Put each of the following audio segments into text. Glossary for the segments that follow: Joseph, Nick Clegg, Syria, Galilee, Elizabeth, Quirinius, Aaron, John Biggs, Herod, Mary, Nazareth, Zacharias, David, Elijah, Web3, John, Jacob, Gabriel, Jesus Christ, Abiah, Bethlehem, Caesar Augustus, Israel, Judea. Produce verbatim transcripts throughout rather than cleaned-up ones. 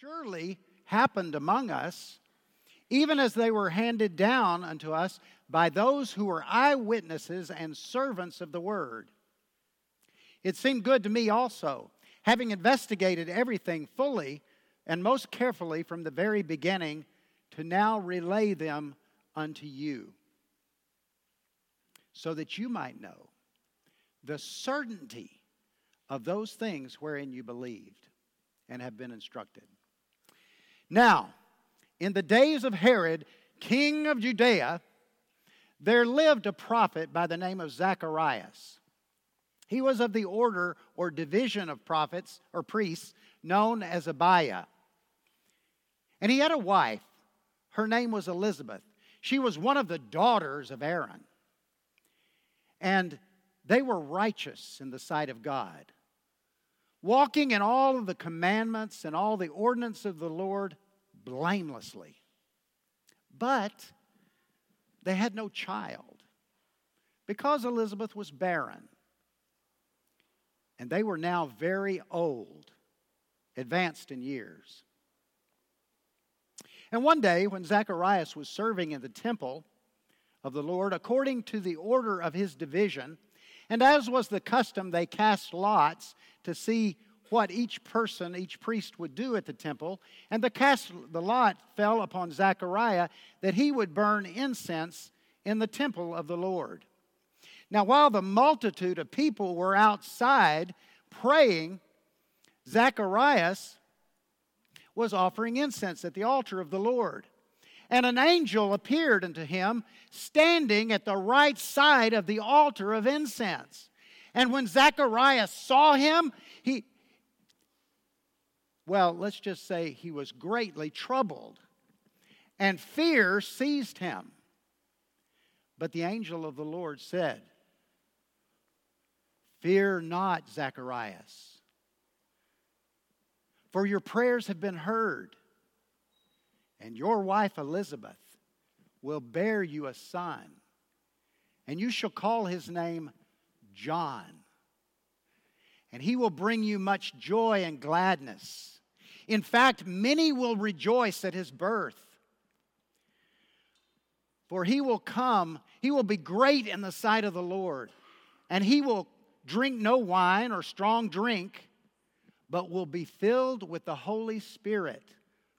surely happened among us, even as they were handed down unto us by those who were eyewitnesses and servants of the word. It seemed good to me also, having investigated everything fully and most carefully from the very beginning, to now relay them unto you, so that you might know the certainty of those things wherein you believed and have been instructed. Now, in the days of Herod, king of Judea, there lived a prophet by the name of Zacharias. He was of the order or division of prophets or priests known as Abiah. And he had a wife. Her name was Elizabeth. She was one of the daughters of Aaron. And they were righteous in the sight of God, walking in all of the commandments and all the ordinances of the Lord blamelessly. But they had no child because Elizabeth was barren. And they were now very old, advanced in years. And one day, when Zacharias was serving in the temple of the Lord, according to the order of his division, and as was the custom, they cast lots to see what each person, each priest would do at the temple. And the cast, the lot fell upon Zacharias that he would burn incense in the temple of the Lord. Now, while the multitude of people were outside praying, Zacharias was offering incense at the altar of the Lord. And an angel appeared unto him, standing at the right side of the altar of incense. And when Zacharias saw him, he, well, let's just say he was greatly troubled, and fear seized him. But the angel of the Lord said, "Fear not, Zacharias, for your prayers have been heard, and your wife Elizabeth will bear you a son, and you shall call his name John. And he will bring you much joy and gladness. In fact, many will rejoice at his birth. For he will come, he will be great in the sight of the Lord, and he will drink no wine or strong drink, but will be filled with the Holy Spirit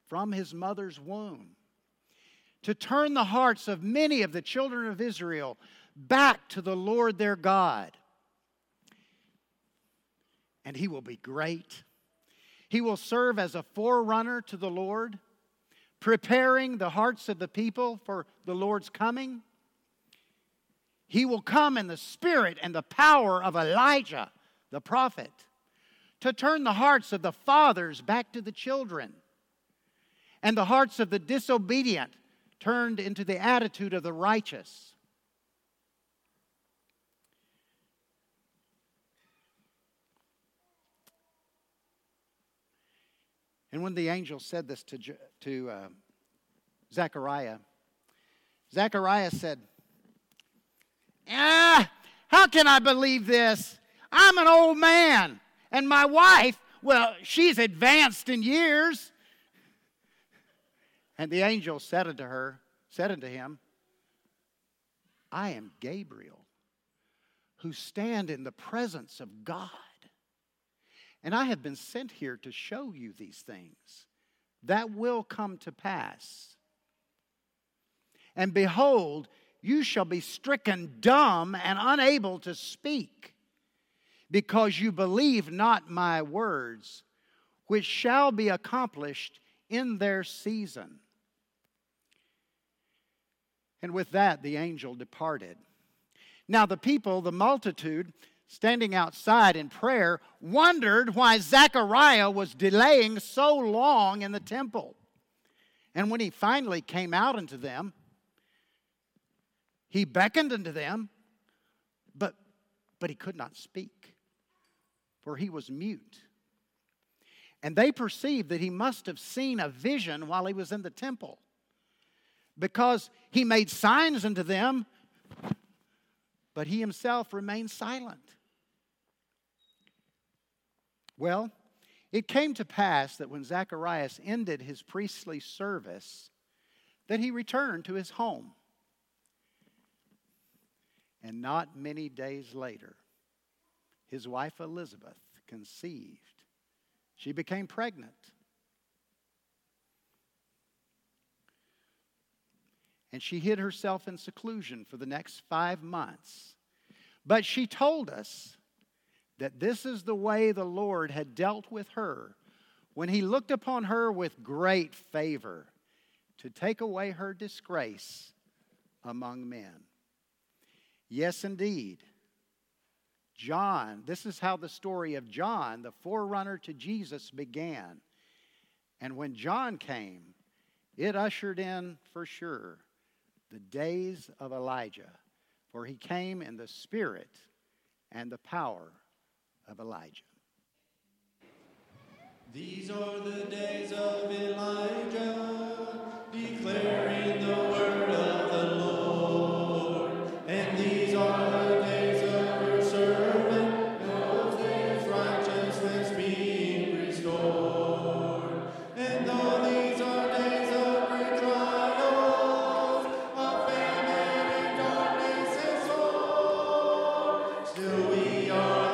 from his mother's womb, to turn the hearts of many of the children of Israel back to the Lord their God. And he will be great. He will serve as a forerunner to the Lord, preparing the hearts of the people for the Lord's coming. He will come in the spirit and the power of Elijah, the prophet, to turn the hearts of the fathers back to the children, and the hearts of the disobedient turned into the attitude of the righteous." And when the angel said this to, to uh, Zechariah, Zechariah said, "Ah, how can I believe this? I'm an old man, and my wife, well, she's advanced in years." And the angel said unto her, said unto him, "I am Gabriel, who stand in the presence of God. And I have been sent here to show you these things that will come to pass. And behold, you shall be stricken dumb and unable to speak, because you believe not my words, which shall be accomplished in their season." And with that, the angel departed. Now the people, the multitude, standing outside in prayer, wondered why Zacharias was delaying so long in the temple. And when he finally came out unto them, he beckoned unto them, but, but he could not speak, for he was mute. And they perceived that he must have seen a vision while he was in the temple, because he made signs unto them, but he himself remained silent. Well, It came to pass that when Zacharias ended his priestly service, that he returned to his home. And not many days later, his wife Elizabeth conceived. She became pregnant. And she hid herself in seclusion for the next five months. But she told us that this is the way the Lord had dealt with her when he looked upon her with great favor to take away her disgrace among men. Yes, indeed. John, this is how the story of John, the forerunner to Jesus, began. And when John came, it ushered in, for sure, the days of Elijah. For he came in the spirit and the power of Elijah. These are the days of Elijah, declaring the word of the Lord. And these are the days of your servant, those days righteousness being restored. And though these are days of great trials, of famine and darkness and sword, still we are.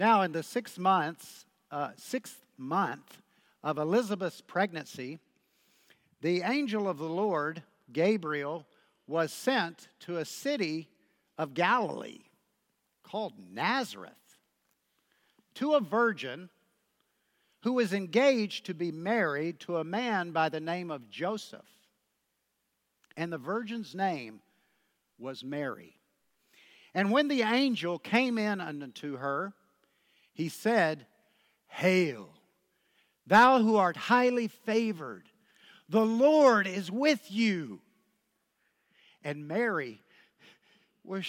Now, in the sixth months, uh, sixth month of Elizabeth's pregnancy, the angel of the Lord, Gabriel, was sent to a city of Galilee called Nazareth to a virgin who was engaged to be married to a man by the name of Joseph. And the virgin's name was Mary. And when the angel came in unto her, he said, "Hail, thou who art highly favored, the Lord is with you." And Mary was,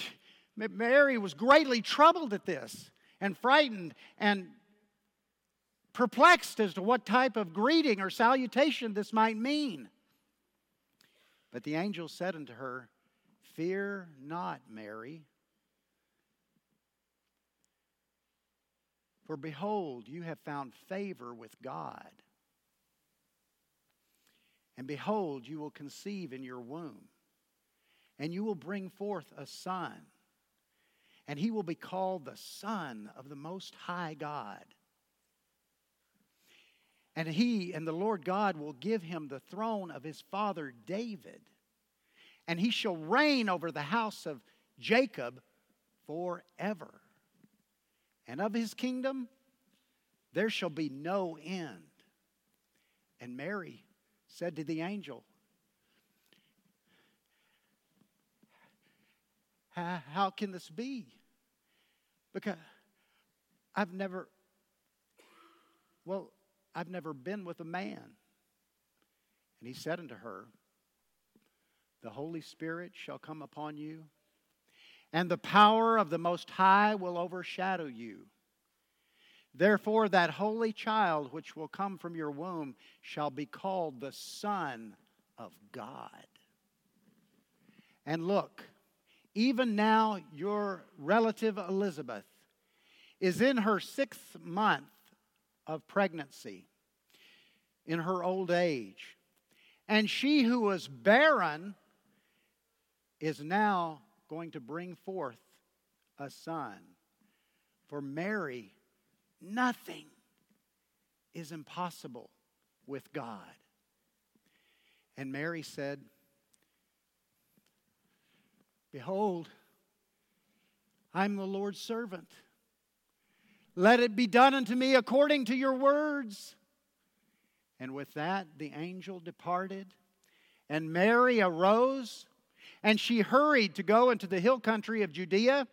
Mary was greatly troubled at this and frightened and perplexed as to what type of greeting or salutation this might mean. But the angel said unto her, "Fear not, Mary. For behold, you have found favor with God. And behold, you will conceive in your womb, and you will bring forth a son, and he will be called the Son of the Most High God. And he and the Lord God will give him the throne of his father David, and he shall reign over the house of Jacob forever. And of his kingdom, there shall be no end." And Mary said to the angel, "How can this be? Because I've never, well, I've never been with a man. And he said unto her, the Holy Spirit shall come upon you, and the power of the Most High will overshadow you. Therefore, that holy child which will come from your womb shall be called the Son of God. And look, even now your relative Elizabeth is in her sixth month of pregnancy, in her old age. And she who was barren is now going to bring forth a son. For Mary, nothing is impossible with God. And Mary said, behold, I'm the Lord's servant. Let it be done unto me according to your words. And with that, the angel departed, and Mary arose, and she hurried to go into the hill country of Judea,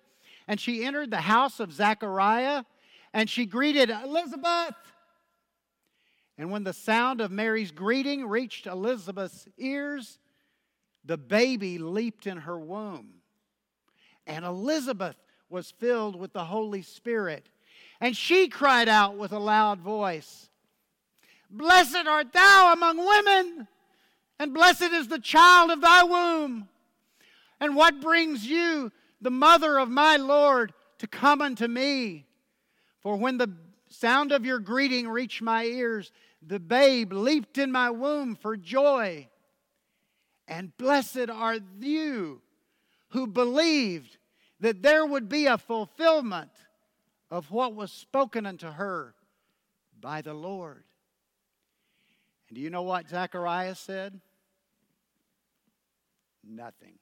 and she entered the house of Zacharias, and she greeted Elizabeth. And when the sound of Mary's greeting reached Elizabeth's ears, the baby leaped in her womb. And Elizabeth was filled with the Holy Spirit, and she cried out with a loud voice, blessed art thou among women, and blessed is the child of thy womb. And what brings you, the mother of my Lord, to come unto me? For when the sound of your greeting reached my ears, the babe leaped in my womb for joy. And blessed are you who believed that there would be a fulfillment of what was spoken unto her by the Lord. And do you know what Zacharias said? Nothing.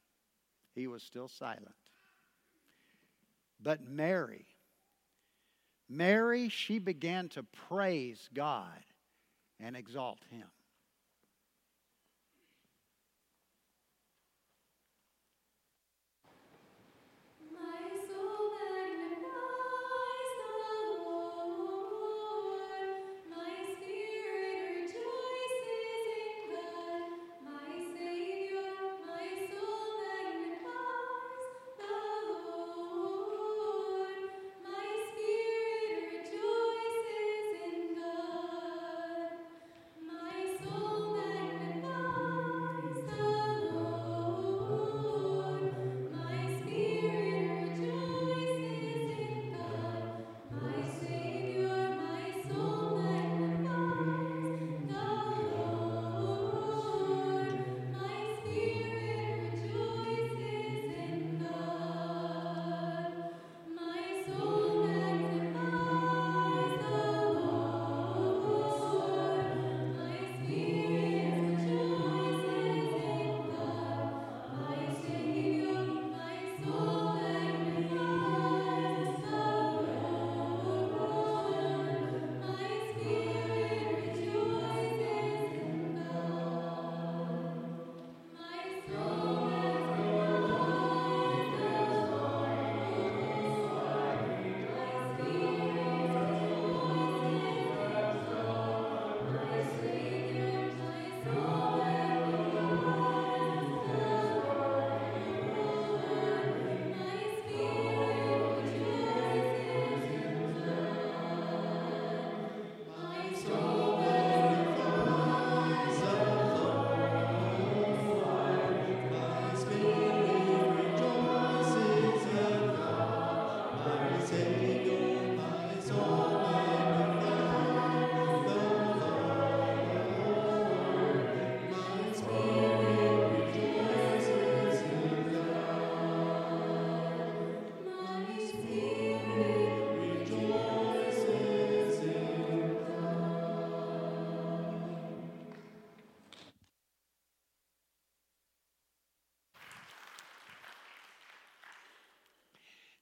He was still silent. But Mary, Mary, she began to praise God and exalt Him.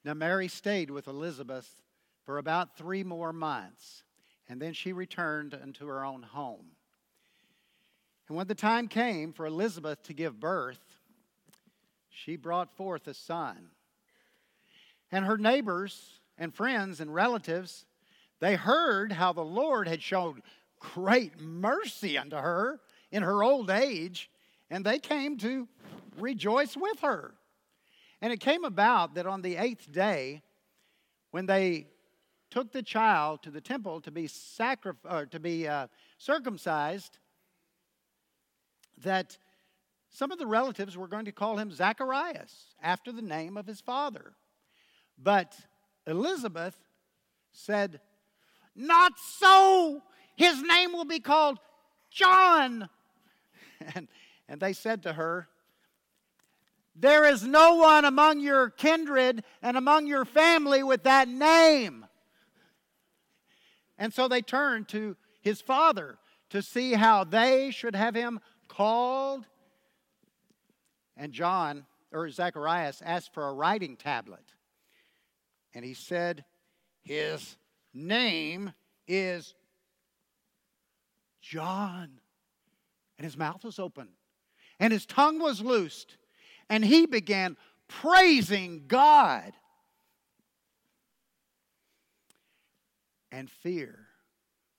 Now, Mary stayed with Elizabeth for about three more months, and then she returned unto her own home. And when the time came for Elizabeth to give birth, she brought forth a son. And her neighbors and friends and relatives, they heard how the Lord had shown great mercy unto her in her old age, and they came to rejoice with her. And it came about that on the eighth day, when they took the child to the temple to be sacri- or to be uh, circumcised, that some of the relatives were going to call him Zacharias, after the name of his father. But Elizabeth said, "Not so! His name will be called John!" And, and they said to her, "There is no one among your kindred and among your family with that name." And so they turned to his father to see how they should have him called. And John, or Zacharias, asked for a writing tablet. And he said, "His name is John." And his mouth was open, and his tongue was loosed, and he began praising God. And fear,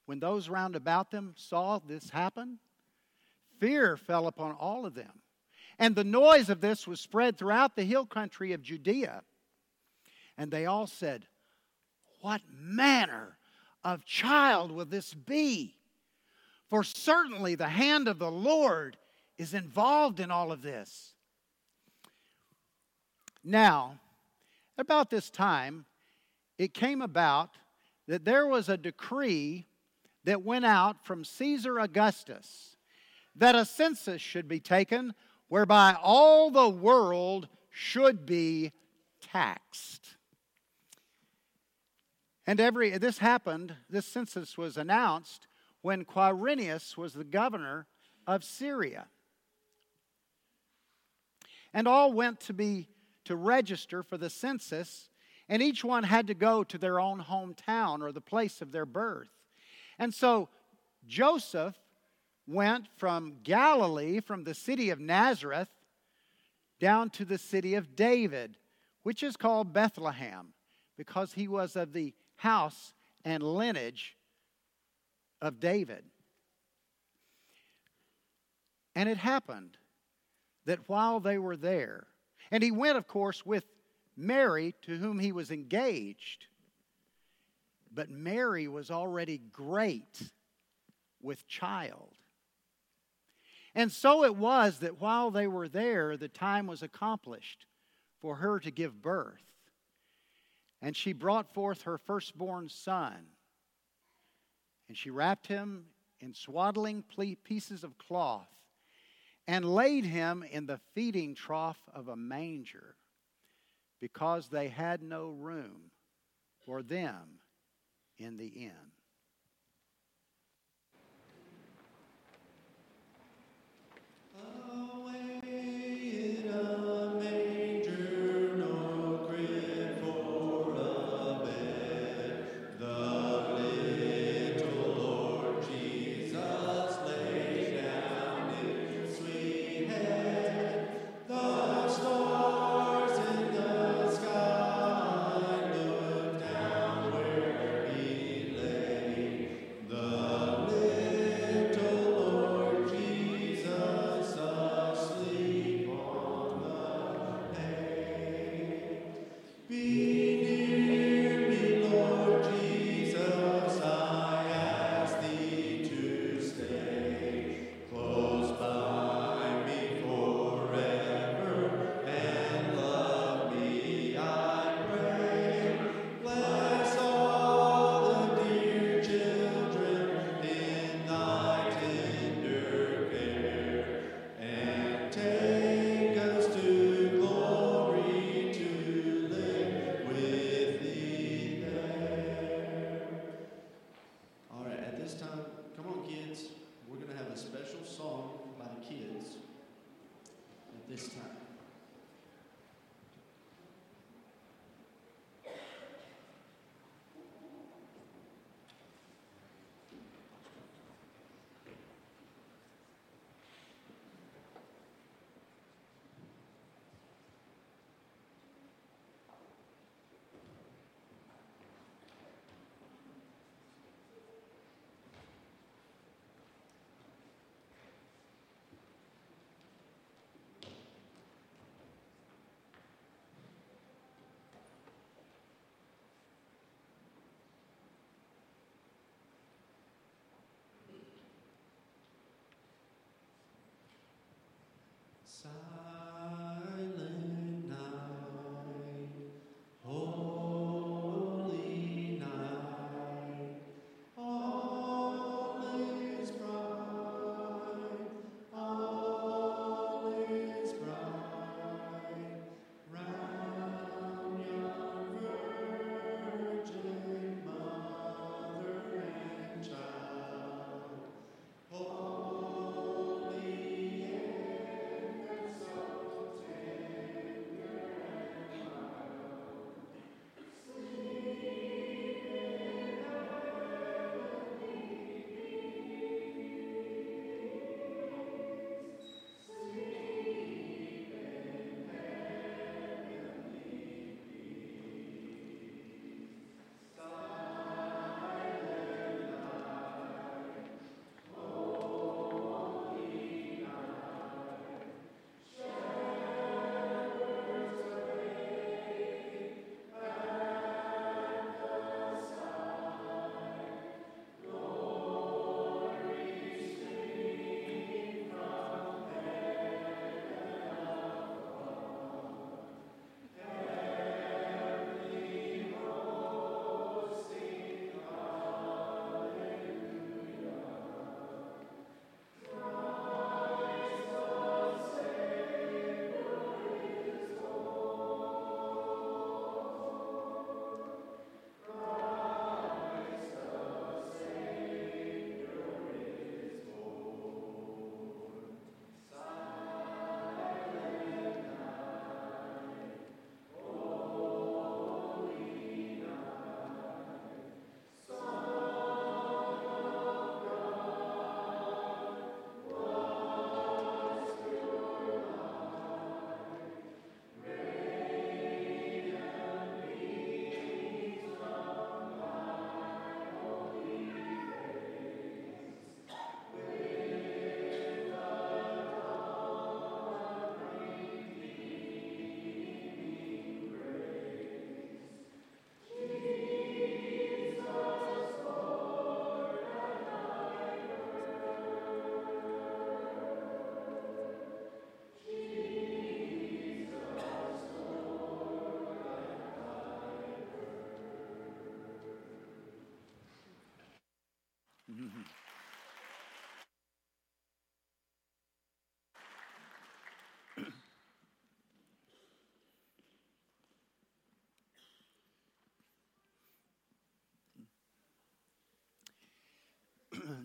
when those round about them saw this happen, fear fell upon all of them. And the noise of this was spread throughout the hill country of Judea. And they all said, "What manner of child will this be? For certainly the hand of the Lord is involved in all of this." Now, about this time, it came about that there was a decree that went out from Caesar Augustus that a census should be taken, whereby all the world should be taxed. And every this happened, this census was announced when Quirinius was the governor of Syria. And all went to be to register for the census, and each one had to go to their own hometown or the place of their birth. And so Joseph went from Galilee, from the city of Nazareth, down to the city of David, which is called Bethlehem, because he was of the house and lineage of David. And it happened that while they were there, and he went, of course, with Mary, to whom he was engaged, but Mary was already great with child. And so it was that while they were there, the time was accomplished for her to give birth. And she brought forth her firstborn son. And she wrapped him in swaddling pieces of cloth and laid him in the feeding trough of a manger, because they had no room for them in the inn.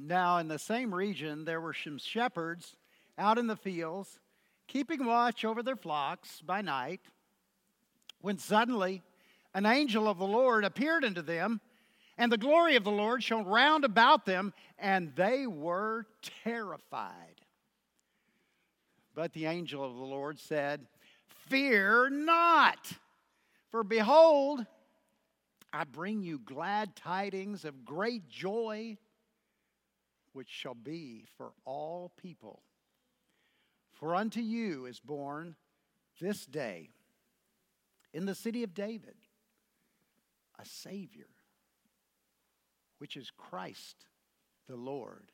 Now in the same region there were some shepherds out in the fields, keeping watch over their flocks by night, when suddenly an angel of the Lord appeared unto them, and the glory of the Lord shone round about them, and they were terrified. But the angel of the Lord said, "Fear not, for behold, I bring you glad tidings of great joy, which shall be for all people. For unto you is born this day in the city of David a Savior, which is Christ the Lord."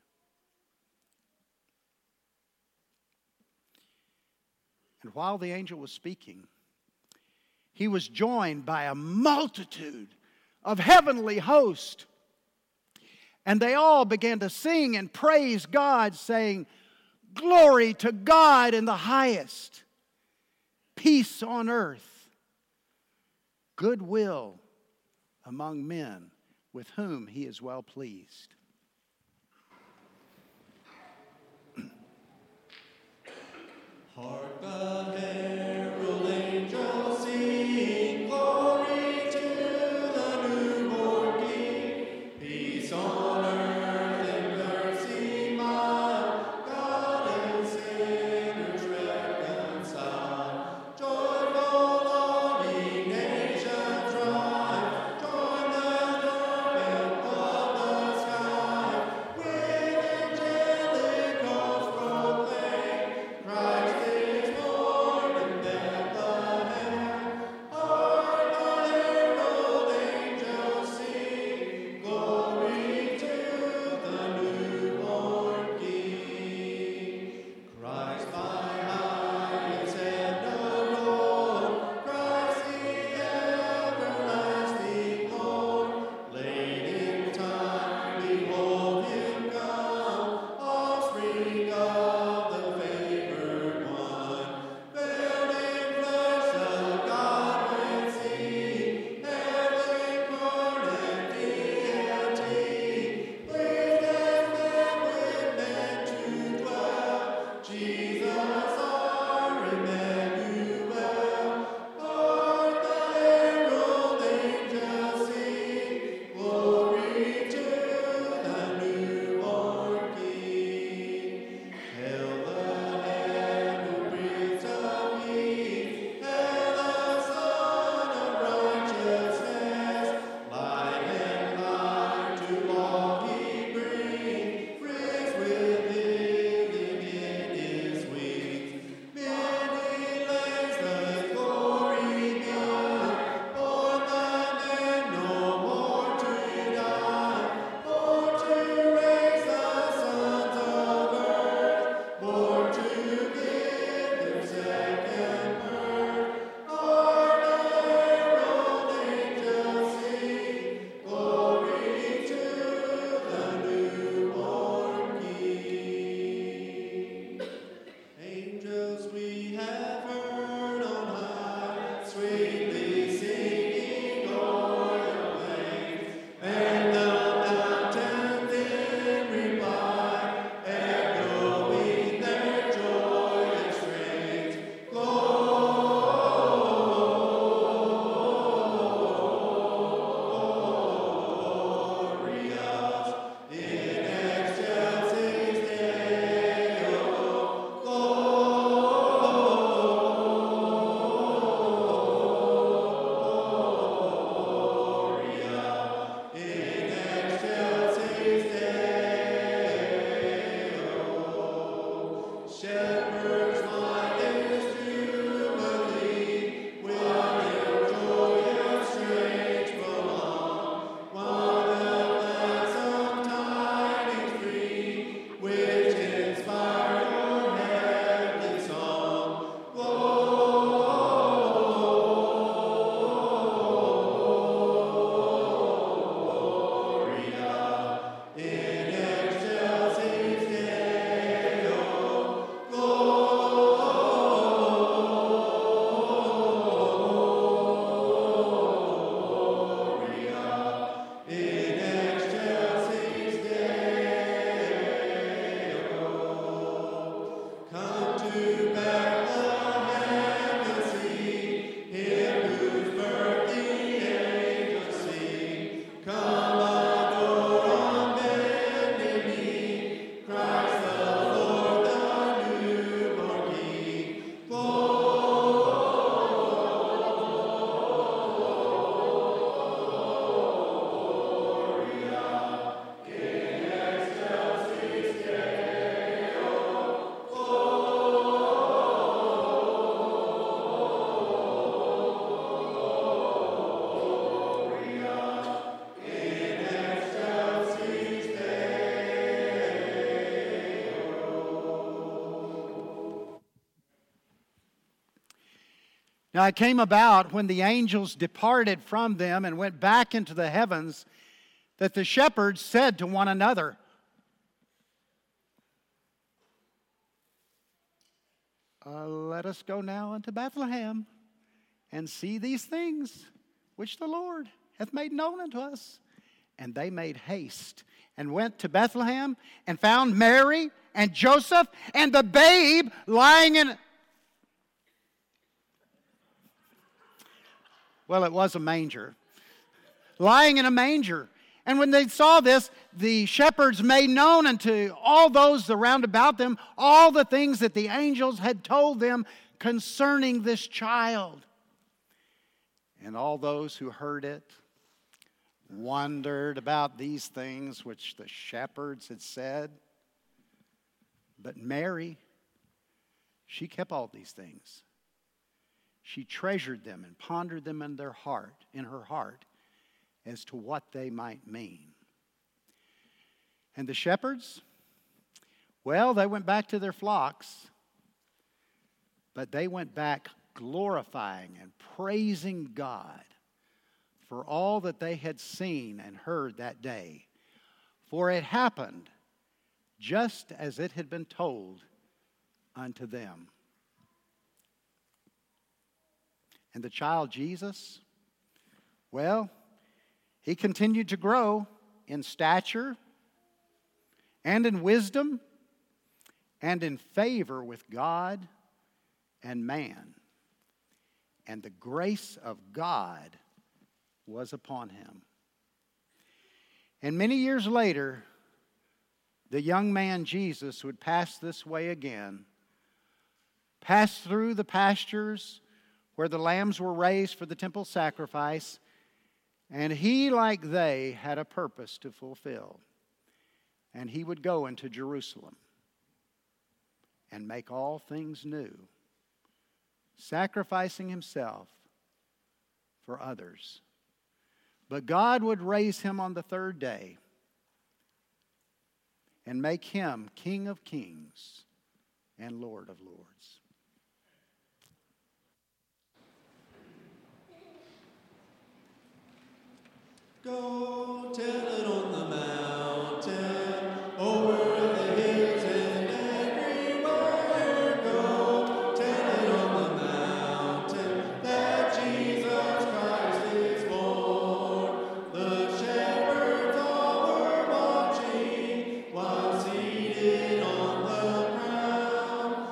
And while the angel was speaking, he was joined by a multitude of heavenly hosts. And they all began to sing and praise God, saying, "Glory to God in the highest, peace on earth, goodwill among men with whom he is well pleased." Hark the herald angels sing, glory to the newborn King, peace on earth and mercy mild, God and sinners reconciled. Joyful all ye nations rise, join the firmament of the sky, with angelic calls proclaim, Christ is Lord. Now it came about when the angels departed from them and went back into the heavens, that the shepherds said to one another, uh, Let us go now unto Bethlehem and see these things which the Lord hath made known unto us. And they made haste and went to Bethlehem and found Mary and Joseph and the babe lying in... Well, it was a manger. Lying in a manger. And when they saw this, the shepherds made known unto all those around about them all the things that the angels had told them concerning this child. And all those who heard it wondered about these things which the shepherds had said. But Mary, she kept all these things. She treasured them and pondered them in their heart, in her heart, as to what they might mean. And the shepherds, well, they went back to their flocks, but they went back glorifying and praising God for all that they had seen and heard that day. For it happened just as it had been told unto them. And the child Jesus, well, he continued to grow in stature and in wisdom and in favor with God and man. And the grace of God was upon him. And many years later, the young man Jesus would pass this way again, pass through the pastures where the lambs were raised for the temple sacrifice, and he, like they, had a purpose to fulfill. And he would go into Jerusalem and make all things new, sacrificing himself for others. But God would raise him on the third day and make him King of Kings and Lord of Lords. Go tell it on the mountain, over the hills and everywhere. Go tell it on the mountain, that Jesus Christ is born. The shepherds all were watching, while seated on the ground.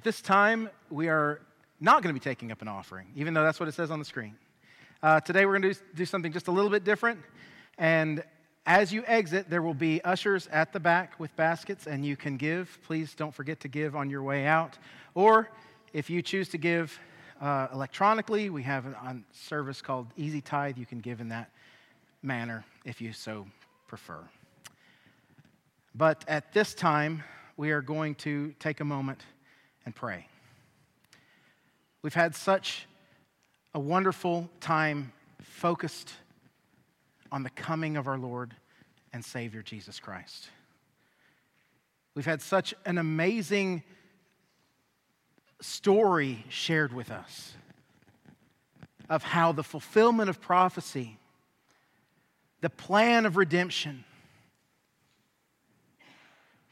At this time, we are not going to be taking up an offering, even though that's what it says on the screen. Uh, today, we're going to do, do something just a little bit different. And as you exit, there will be ushers at the back with baskets, and you can give. Please don't forget to give on your way out. Or if you choose to give uh, electronically, we have a service called Easy Tithe. You can give in that manner if you so prefer. But at this time, we are going to take a moment and pray. We've had such a wonderful time focused on the coming of our Lord and Savior, Jesus Christ. We've had such an amazing story shared with us of how the fulfillment of prophecy, the plan of redemption,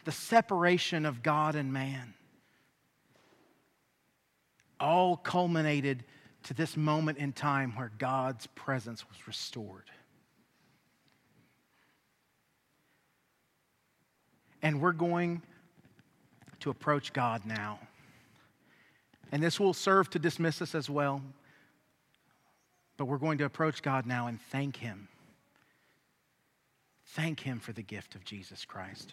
the separation of God and man, all culminated to this moment in time where God's presence was restored. And we're going to approach God now. And this will serve to dismiss us as well. But we're going to approach God now and thank Him. Thank Him for the gift of Jesus Christ.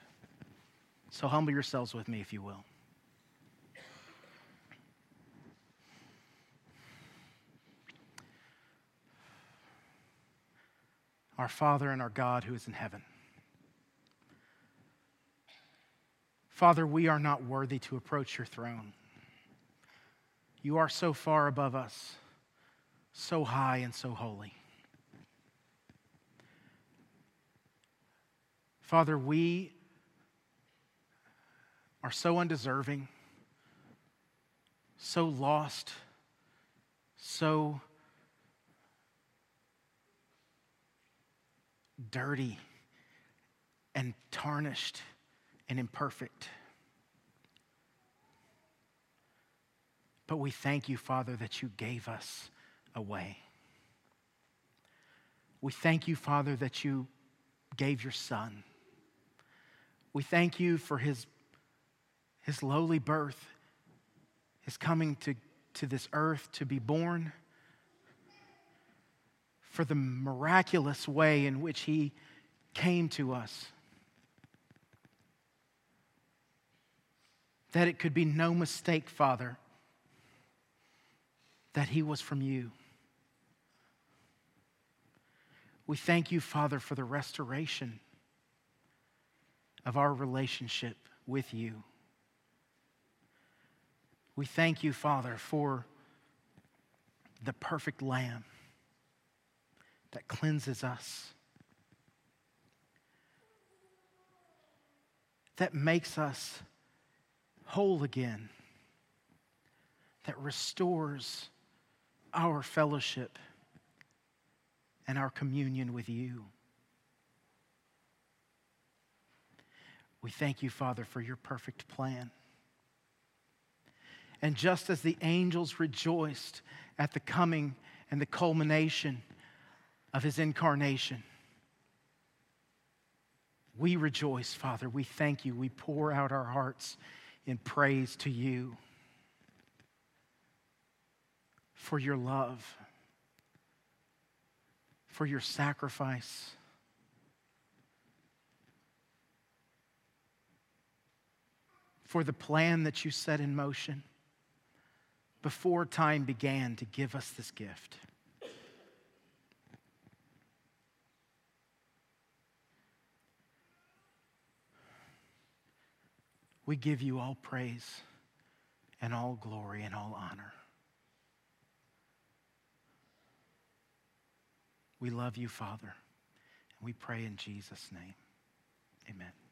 So humble yourselves with me, if you will. Our Father and our God who is in heaven. Father, we are not worthy to approach your throne. You are so far above us, so high and so holy. Father, we are so undeserving, so lost, so dirty and tarnished and imperfect. But we thank you, Father, that you gave us a way. We thank you, Father, that you gave your Son. We thank you for his, his lowly birth, his coming to, to this earth to be born, for the miraculous way in which he came to us, that it could be no mistake, Father, that he was from you. We thank you, Father, for the restoration of our relationship with you. We thank you, Father, for the perfect Lamb that cleanses us, that makes us whole again, that restores our fellowship and our communion with you. We thank you, Father, for your perfect plan. And just as the angels rejoiced at the coming and the culmination of his incarnation, we rejoice, Father. We thank you. We pour out our hearts in praise to you for your love, for your sacrifice, for the plan that you set in motion before time began to give us this gift. We give you all praise and all glory and all honor. We love you, Father, and we pray in Jesus' name. Amen.